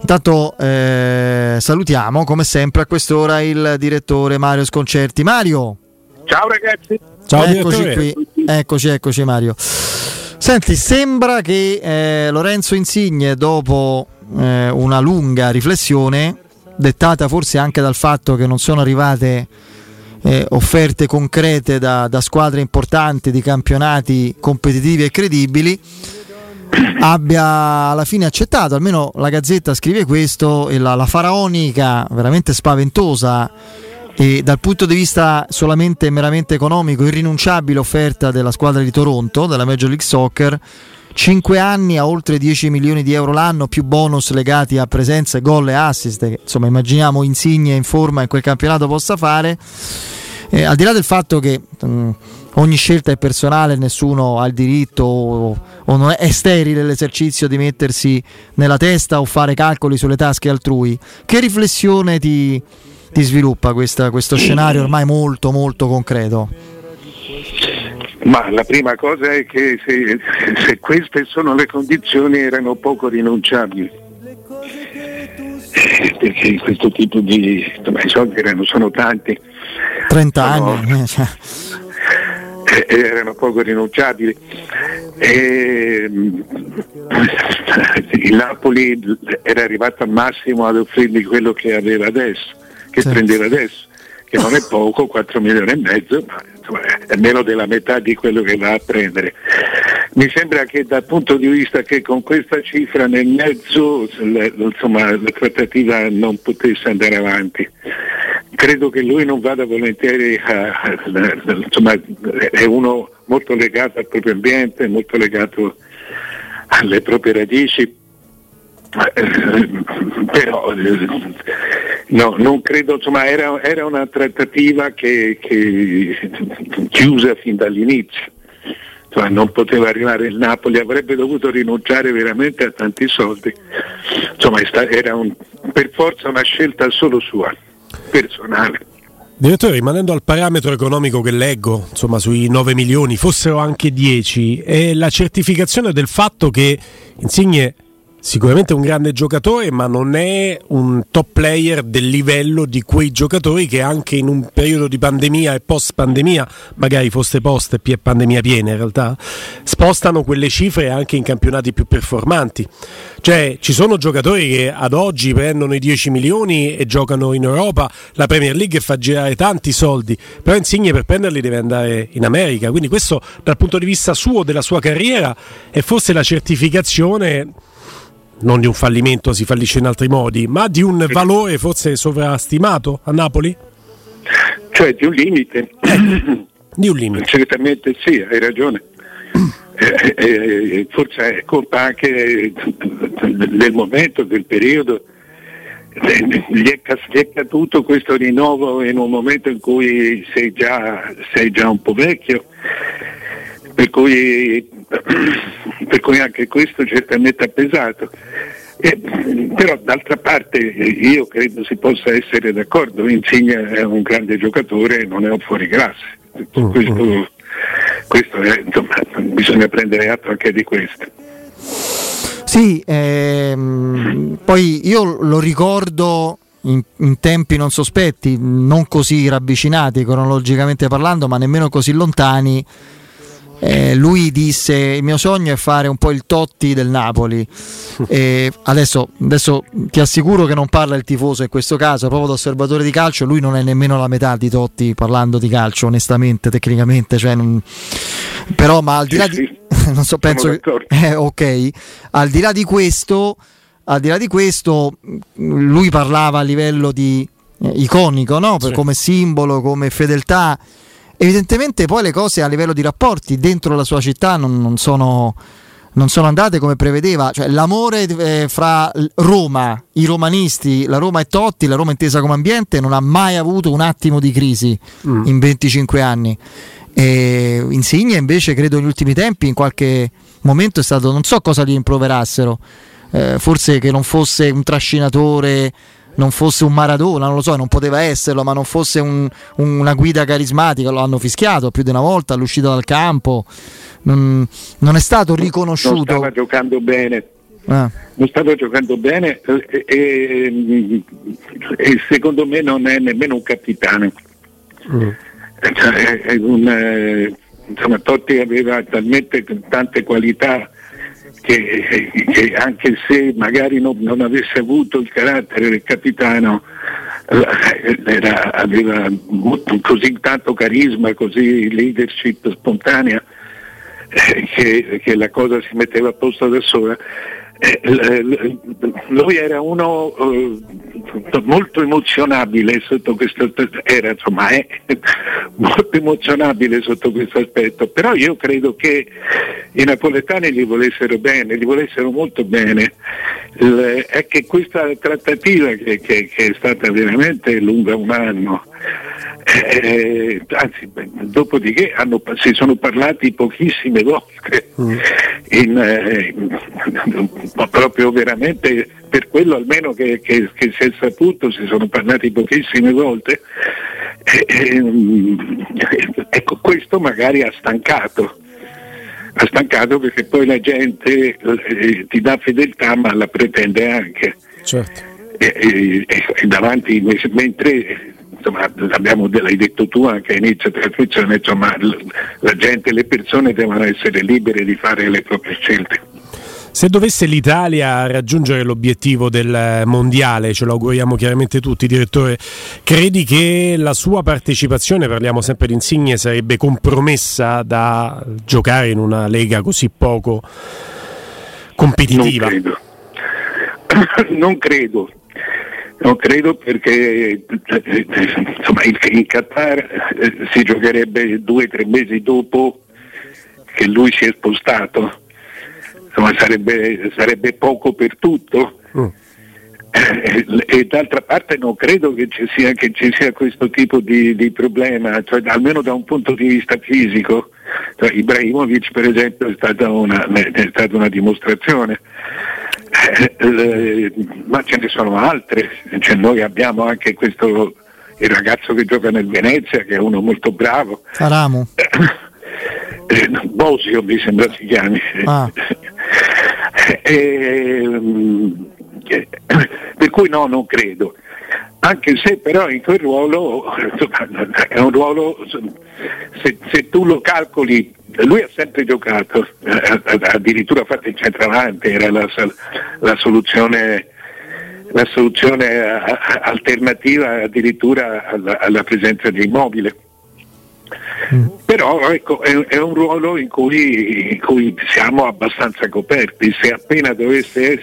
Intanto salutiamo come sempre a quest'ora il direttore Mario Sconcerti. Mario, ciao ragazzi. Ciao, eccoci qui. Eccoci Mario. Senti, sembra che Lorenzo Insigne, dopo una lunga riflessione, dettata forse anche dal fatto che non sono arrivate offerte concrete da squadre importanti di campionati competitivi e credibili, abbia alla fine accettato, almeno la Gazzetta scrive questo, e la faraonica, veramente spaventosa e dal punto di vista solamente meramente economico irrinunciabile offerta della squadra di Toronto, della Major League Soccer, 5 anni a oltre 10 milioni di euro l'anno più bonus legati a presenze, gol e assist, insomma immaginiamo Insigne in forma in quel campionato possa fare, al di là del fatto che ogni scelta è personale, nessuno ha il diritto o non è sterile l'esercizio di mettersi nella testa o fare calcoli sulle tasche altrui. Che riflessione ti sviluppa questo scenario ormai molto molto concreto? Ma la prima cosa è che se queste sono le condizioni, erano poco rinunciabili, perché questo tipo di i soldi sono tanti, 30 anni erano poco rinunciabili. Il Napoli era arrivato al massimo ad offrirgli quello che aveva adesso, che prendeva adesso, che non è poco, 4 milioni e mezzo, ma è meno della metà di quello che va a prendere. Mi sembra che dal punto di vista che con questa cifra nel mezzo la trattativa non potesse andare avanti. Credo che lui non vada volentieri, è uno molto legato al proprio ambiente, molto legato alle proprie radici, però no, non credo, era una trattativa che chiusa fin dall'inizio, non poteva arrivare il Napoli, avrebbe dovuto rinunciare veramente a tanti soldi, era per forza una scelta solo sua, personale. Direttore, rimanendo al parametro economico che leggo, sui 9 milioni, fossero anche 10, è la certificazione del fatto che Insigne sicuramente è un grande giocatore, ma non è un top player del livello di quei giocatori che anche in un periodo di pandemia e post-pandemia, magari fosse post e pandemia piena in realtà, spostano quelle cifre anche in campionati più performanti. Cioè, ci sono giocatori che ad oggi prendono i 10 milioni e giocano in Europa, la Premier League fa girare tanti soldi, però Insigne per prenderli deve andare in America, quindi questo dal punto di vista suo, della sua carriera, è forse la certificazione non di un fallimento, si fallisce in altri modi, ma di un valore forse sovrastimato a Napoli? Cioè di un limite. Di un limite. Certamente sì, hai ragione. Forse è colpa anche del momento, del periodo. Gli è caduto questo rinnovo in un momento in cui sei già un po' vecchio. Per cui anche questo certamente ha pesato, però d'altra parte io credo si possa essere d'accordo, Insigne è un grande giocatore, non è un fuoriclasse, questo è, bisogna prendere atto anche di questo. Sì, poi io lo ricordo in tempi non sospetti, non così ravvicinati cronologicamente parlando, ma nemmeno così lontani. Lui disse: il mio sogno è fare un po' il Totti del Napoli. Adesso ti assicuro che non parla il tifoso in questo caso, proprio da osservatore di calcio lui non è nemmeno la metà di Totti parlando di calcio, onestamente, tecnicamente, però ma al di là di non so, penso che ok, al di là di questo lui parlava a livello di iconico, no? Sì. Come simbolo, come fedeltà. Evidentemente poi le cose a livello di rapporti dentro la sua città non sono andate come prevedeva, l'amore fra Roma, i romanisti, la Roma e Totti, la Roma intesa come ambiente, non ha mai avuto un attimo di crisi in 25 anni. E Insigne invece credo negli ultimi tempi in qualche momento è stato, non so cosa gli rimproverassero, forse che non fosse un trascinatore, non fosse un Maradona, non lo so, non poteva esserlo, ma non fosse una guida carismatica, lo hanno fischiato più di una volta all'uscita dal campo, non è stato riconosciuto, non stava giocando bene, Non stava giocando bene e secondo me non è nemmeno un capitano. Cioè, insomma, Totti aveva talmente tante qualità che anche se magari non avesse avuto il carattere del capitano, aveva così tanto carisma, così leadership spontanea che la cosa si metteva a posto da sola. Lui era uno molto emozionabile sotto questo aspetto, è molto emozionabile sotto questo aspetto, però io credo che i napoletani gli volessero molto bene. È che questa trattativa che è stata veramente lunga un anno, anzi, dopodiché si sono parlati pochissime volte, proprio veramente per quello almeno che si è saputo, si sono parlati pochissime volte, ecco, questo magari ha stancato perché poi la gente ti dà fedeltà ma la pretende anche, certo. E davanti, mentre insomma, l'hai detto tu anche all'inizio della trasmissione, insomma, la gente, le persone devono essere libere di fare le proprie scelte. Se dovesse l'Italia raggiungere l'obiettivo del mondiale, ce lo auguriamo chiaramente tutti, direttore, credi che la sua partecipazione, parliamo sempre di Insigne, sarebbe compromessa da giocare in una lega così poco competitiva? Non credo perché insomma in Qatar si giocherebbe 2 o 3 mesi dopo che lui si è spostato. Insomma, sarebbe poco per tutto. E d'altra parte non credo che ci sia questo tipo di problema, cioè, almeno da un punto di vista fisico. Cioè, Ibrahimovic per esempio è stata una dimostrazione. Ma ce ne sono altre, cioè, noi abbiamo anche questo, il ragazzo che gioca nel Venezia, che è uno molto bravo, Saramo. Bosio mi sembra si chiami. Per cui no, non credo, anche se però in quel ruolo è un ruolo, se tu lo calcoli, lui ha sempre giocato, addirittura ha fatto il centravanti, era la soluzione alternativa addirittura alla presenza di Immobile. Però ecco, è un ruolo in cui siamo abbastanza coperti. Se appena dovesse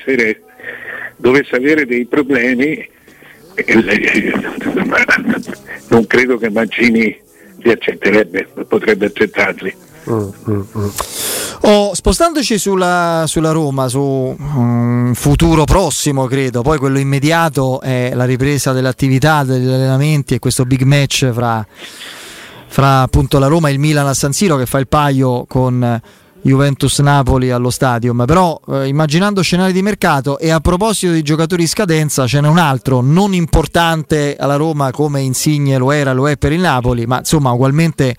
avere dei problemi, non credo che Mancini li accetterebbe, potrebbe accettarli. Spostandoci sulla Roma, su un futuro prossimo, credo, poi quello immediato è la ripresa dell'attività, degli allenamenti e questo big match fra appunto la Roma e il Milan a San Siro, che fa il paio con Juventus-Napoli allo Stadium. Però immaginando scenari di mercato, e a proposito di giocatori in scadenza, ce n'è un altro non importante alla Roma come Insigne lo è per il Napoli, ma insomma ugualmente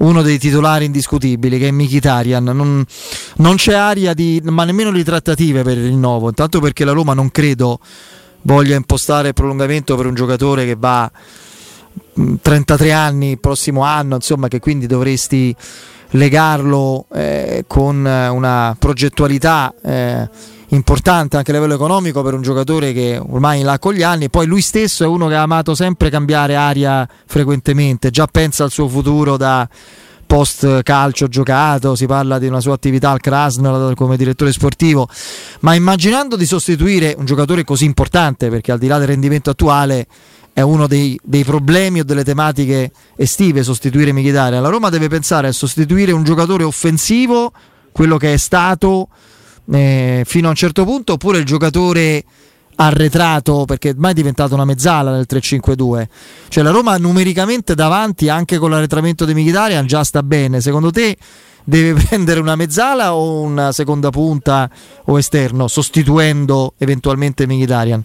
uno dei titolari indiscutibili, che è Mkhitaryan. Non c'è aria di, ma nemmeno di trattative per il rinnovo, intanto perché la Roma non credo voglia impostare il prolungamento per un giocatore che va 33 anni il prossimo anno, insomma, che quindi dovresti legarlo con una progettualità importante anche a livello economico per un giocatore che ormai là con gli anni. Poi lui stesso è uno che ha amato sempre cambiare aria frequentemente, già pensa al suo futuro da post calcio giocato, si parla di una sua attività al Krasnodar come direttore sportivo, ma immaginando di sostituire un giocatore così importante, perché al di là del rendimento attuale è uno dei problemi o delle tematiche estive sostituire Mkhitaryan. La Roma deve pensare a sostituire un giocatore offensivo, quello che è stato fino a un certo punto, oppure il giocatore arretrato, perché ormai è diventata una mezzala nel 3-5-2. Cioè la Roma numericamente davanti, anche con l'arretramento di Mkhitaryan, già sta bene. Secondo te deve prendere una mezzala o una seconda punta o esterno, sostituendo eventualmente Mkhitaryan?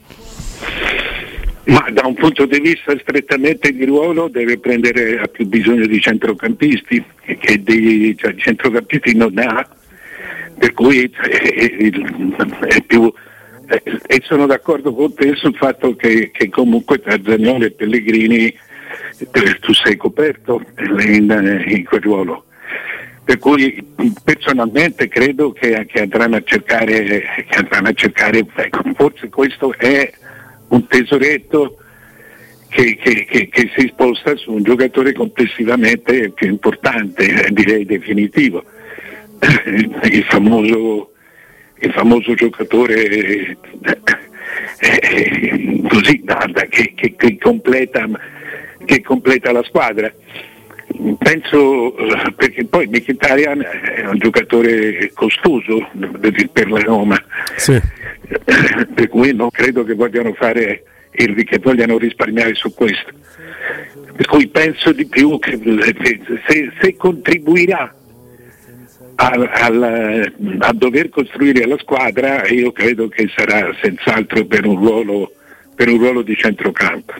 Ma da un punto di vista strettamente di ruolo ha più bisogno di centrocampisti, cioè, centrocampisti non ha, per cui è più, e sono d'accordo con te sul fatto che comunque tra Zaniolo e Pellegrini tu sei coperto in quel ruolo, per cui personalmente credo che andranno a cercare, forse questo è un tesoretto che si sposta su un giocatore complessivamente più importante, direi definitivo, il famoso giocatore così che completa la squadra. Penso, perché poi Mkhitaryan è un giocatore costoso per la Roma, sì, per cui non credo che vogliano fare, che vogliano risparmiare su questo, per cui penso di più che se contribuirà a dover costruire la squadra, io credo che sarà senz'altro per un ruolo di centrocampo.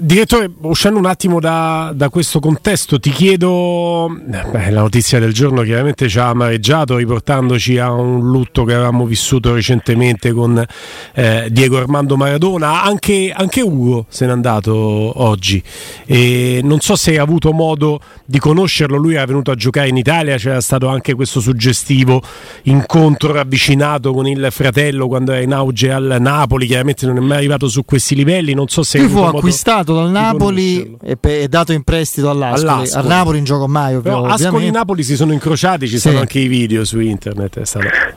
Direttore, uscendo un attimo da questo contesto, ti chiedo, la notizia del giorno chiaramente ci ha amareggiato, riportandoci a un lutto che avevamo vissuto recentemente con Diego Armando Maradona, anche Ugo se n'è andato oggi, e non so se hai avuto modo di conoscerlo. Lui era venuto a giocare in Italia, c'era stato anche questo suggestivo incontro ravvicinato con il fratello quando era in auge al Napoli, chiaramente non è mai arrivato su questi livelli, non so se acquistato dal Napoli e dato in prestito all'Ascoli. Al Napoli in gioco mai, ovviamente. Però Ascoli e Napoli si sono incrociati, ci sono anche i video su internet.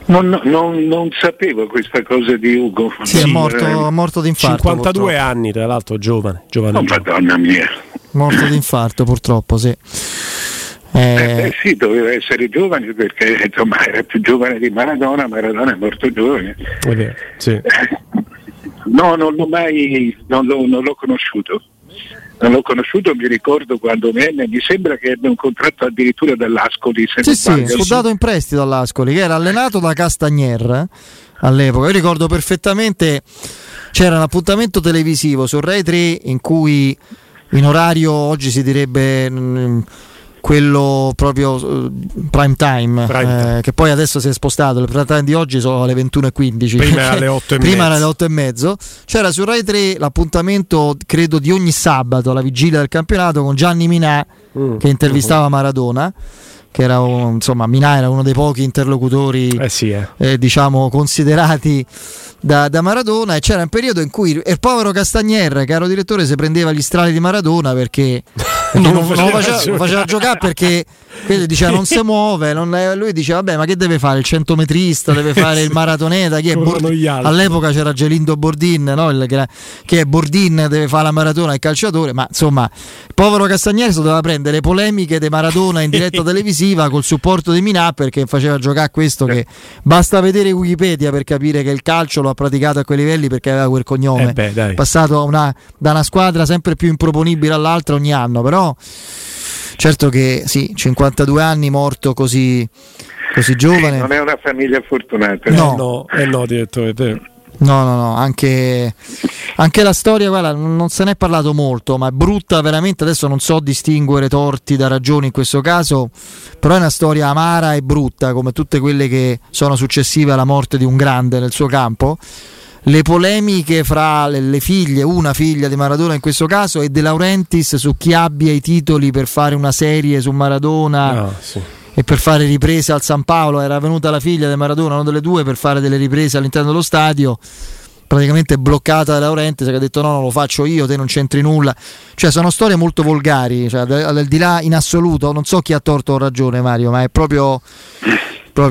Non sapevo questa cosa di Ugo. Sì, è morto d'infarto. 52 purtroppo. Anni, tra l'altro, giovane. Madonna mia. Morto d'infarto, purtroppo, sì. Sì, doveva essere giovane, perché insomma era più giovane di Maradona. Maradona è morto giovane. Okay, sì. No, non l'ho conosciuto. Non l'ho conosciuto, mi ricordo quando venne, mi sembra che ebbe un contratto addirittura dall'Ascoli. Fu dato in prestito all'Ascoli, che era allenato da Castagnerra all'epoca. Io ricordo perfettamente, c'era un appuntamento televisivo su Rai 3 in cui, in orario oggi si direbbe quello proprio prime time. Che poi adesso si è spostato, il prime time di oggi sono alle 21:15, prima alle 8:30. Prima alle 8:30 c'era su Rai 3 l'appuntamento, credo di ogni sabato alla vigilia del campionato, con Gianni Minà che intervistava Maradona, che era Minà era uno dei pochi interlocutori considerati da Maradona, e c'era un periodo in cui il povero Castagnerra, caro direttore, si prendeva gli strali di Maradona perché non lo faceva giocare, perché quello diceva non si muove, lui diceva vabbè, ma che deve fare il centometrista, deve fare il maratoneta, chi è all'epoca c'era Gelindo Bordin, no? Che è Bordin, deve fare la maratona, il calciatore, ma insomma il povero Castagnieri doveva prendere le polemiche di Maradona in diretta televisiva col supporto di Minà, perché faceva giocare questo che basta vedere Wikipedia per capire che il calcio lo ha praticato a quei livelli, perché aveva quel cognome, passato da una squadra sempre più improponibile all'altra ogni anno. Però certo che sì, 52 anni, morto così giovane. Non è una famiglia fortunata. No, direttore. No, anche la storia, guarda, non se ne è parlato molto, ma è brutta veramente. Adesso non so distinguere torti da ragioni in questo caso, però è una storia amara e brutta, come tutte quelle che sono successive alla morte di un grande nel suo campo. Le polemiche fra le figlie, una figlia di Maradona in questo caso, e De Laurentiis su chi abbia i titoli per fare una serie su Maradona e per fare riprese al San Paolo. Era venuta la figlia di Maradona, una delle due, per fare delle riprese all'interno dello stadio, praticamente bloccata da Laurentiis, che ha detto no, lo faccio io, te non c'entri nulla. Cioè sono storie molto volgari, cioè, al di là in assoluto, non so chi ha torto o ragione, Mario, ma è proprio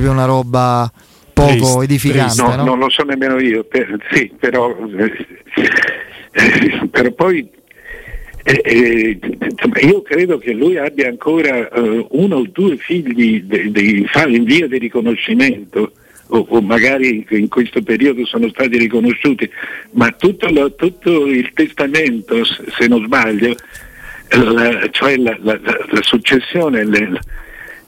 una roba poco edificante. No, non lo so nemmeno io, però poi io credo che lui abbia ancora uno o due figli in via di riconoscimento, o magari in questo periodo sono stati riconosciuti, ma tutto il testamento, se non sbaglio, la successione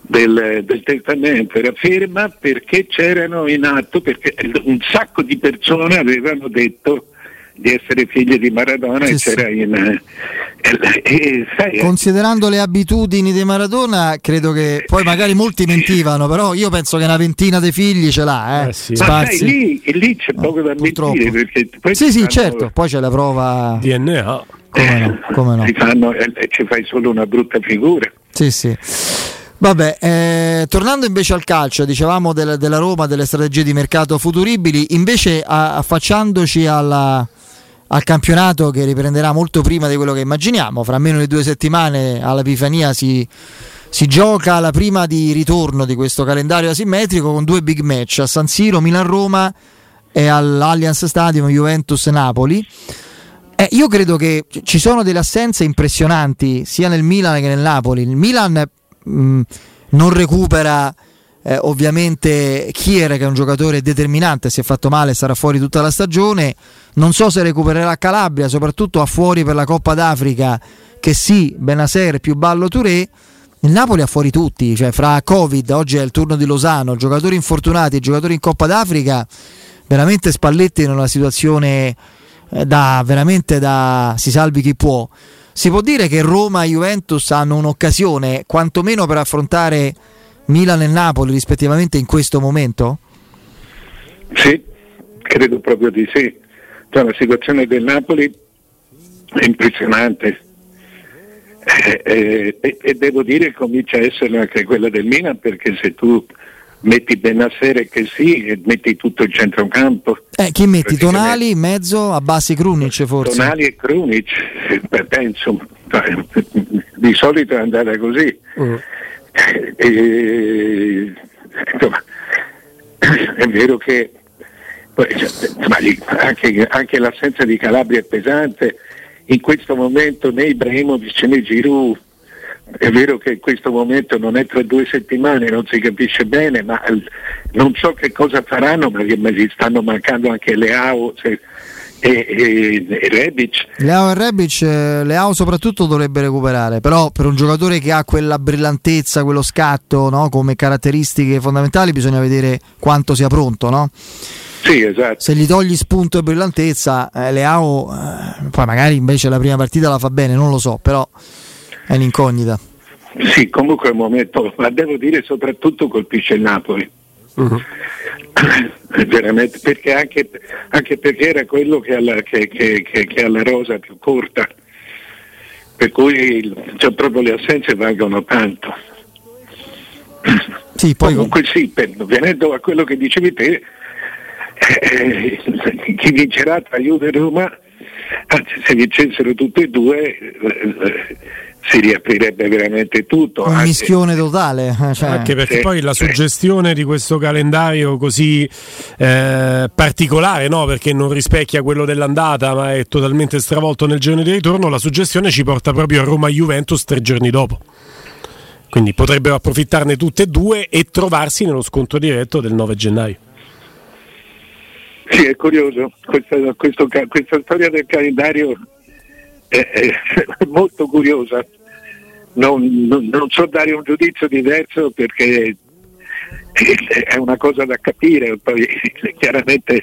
del testamento era ferma, perché c'erano in atto, perché un sacco di persone avevano detto di essere figlio di Maradona, sì, c'era sì. Sai, considerando le abitudini di Maradona, credo che poi magari molti mentivano, però io penso che una ventina di figli ce l'ha, sì. Ma sai, lì c'è poco da mentire, perché poi sì certo, poi c'è la prova DNA, come no. Ci fai solo una brutta figura, sì. Vabbè, tornando invece al calcio, dicevamo della Roma, delle strategie di mercato futuribili, invece affacciandoci al campionato che riprenderà molto prima di quello che immaginiamo, fra meno di 2 settimane all'Epifania si gioca la prima di ritorno di questo calendario asimmetrico con 2 big match, a San Siro Milan-Roma e all'Allianz Stadium Juventus-Napoli. Io credo che ci sono delle assenze impressionanti sia nel Milan che nel Napoli. Il Milan non recupera ovviamente Kjaer, che è un giocatore determinante, si è fatto male, sarà fuori tutta la stagione, non so se recupererà Calabria, soprattutto a fuori per la Coppa d'Africa, che sì, Bennacer più Ballo Touré. Il Napoli ha fuori tutti, cioè fra Covid, oggi è il turno di Lozano, giocatori infortunati, giocatori in Coppa d'Africa, veramente Spalletti in una situazione da si salvi chi può. Si può dire che Roma e Juventus hanno un'occasione, quantomeno per affrontare Milan e Napoli rispettivamente in questo momento? Sì, credo proprio di sì. Cioè, la situazione del Napoli è impressionante e devo dire comincia a essere anche quella del Milan, perché se tu metti Bennacer e metti tutto il centrocampo. Chi metti? Tonali in mezzo, abbassi Krunic forse? Tonali e Krunic, penso, di solito è andata così. Insomma, è vero che anche l'assenza di Calabria è pesante, in questo momento né Ibrahimovic né Giroud. È vero che in questo momento non è tra 2 settimane, non si capisce bene, ma non so che cosa faranno, perché mi stanno mancando anche Leao e Rebic. Leao e Rebic, Leao soprattutto dovrebbe recuperare, però per un giocatore che ha quella brillantezza, quello scatto, no, come caratteristiche fondamentali, bisogna vedere quanto sia pronto, no? Sì, esatto. Se gli togli spunto e brillantezza, Leao poi magari invece la prima partita la fa bene, non lo so, però è un'incognita. Sì, comunque è un momento, ma devo dire soprattutto colpisce il Napoli. Veramente, perché anche perché era quello che ha la rosa più corta, per cui cioè, proprio le assenze valgono tanto. Sì, poi comunque sì, venendo a quello che dicevi te, chi vincerà tra Juve e Roma, anzi se vincessero tutte e due si riaprirebbe veramente tutto, un mischione totale, cioè. Anche perché poi la suggestione di questo calendario così particolare, no? Perché non rispecchia quello dell'andata, ma è totalmente stravolto nel giorno di ritorno, la suggestione ci porta proprio a Roma-Juventus 3 giorni dopo, quindi potrebbero approfittarne tutte e due e trovarsi nello scontro diretto del 9 gennaio. Sì, è curioso, questa storia del calendario è molto curiosa, non so dare un giudizio diverso perché è una cosa da capire, poi chiaramente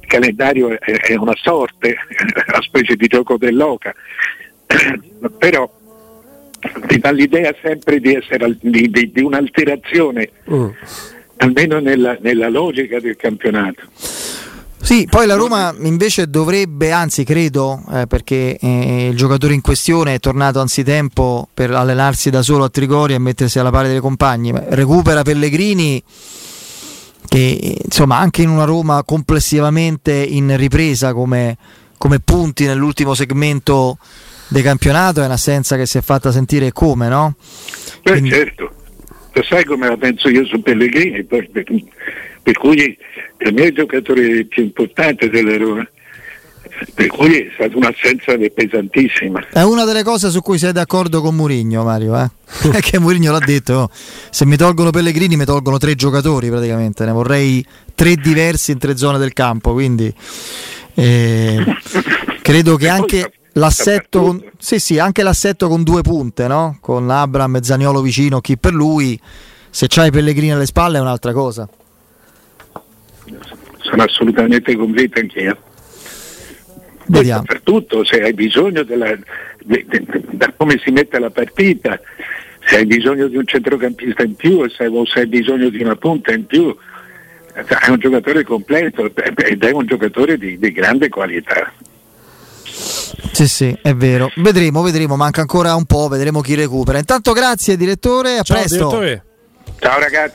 il calendario è una sorte, una specie di gioco dell'oca, però ti dà l'idea sempre di essere di un'alterazione, almeno nella logica del campionato. Sì, poi la Roma invece dovrebbe, anzi credo, perché il giocatore in questione è tornato anzitempo per allenarsi da solo a Trigoria e mettersi alla pari delle compagne, recupera Pellegrini che insomma anche in una Roma complessivamente in ripresa come punti nell'ultimo segmento del campionato è un'assenza che si è fatta sentire come, no? Quindi... certo, lo sai come la penso io su Pellegrini, per cui il mio giocatore più importante della Roma, per cui è stata un'assenza pesantissima. È una delle cose su cui sei d'accordo con Mourinho, Mario, eh? Perché Mourinho l'ha detto, oh, se mi tolgono Pellegrini mi tolgono 3 giocatori praticamente, ne vorrei 3 diversi in 3 zone del campo, quindi credo che anche l'assetto con, sì, anche l'assetto con 2 punte, no? Con Abraham e Zaniolo vicino, chi per lui, se c'hai Pellegrini alle spalle è un'altra cosa. Sono assolutamente convinto anch'io. Vediamo. Per tutto, se hai bisogno da come si mette la partita, se hai bisogno di un centrocampista in più o se hai bisogno di una punta in più, è un giocatore completo ed è un giocatore di grande qualità. Sì, sì, è vero. Vedremo, manca ancora un po', vedremo chi recupera. Intanto grazie direttore, a presto. Direttore. Ciao ragazzi.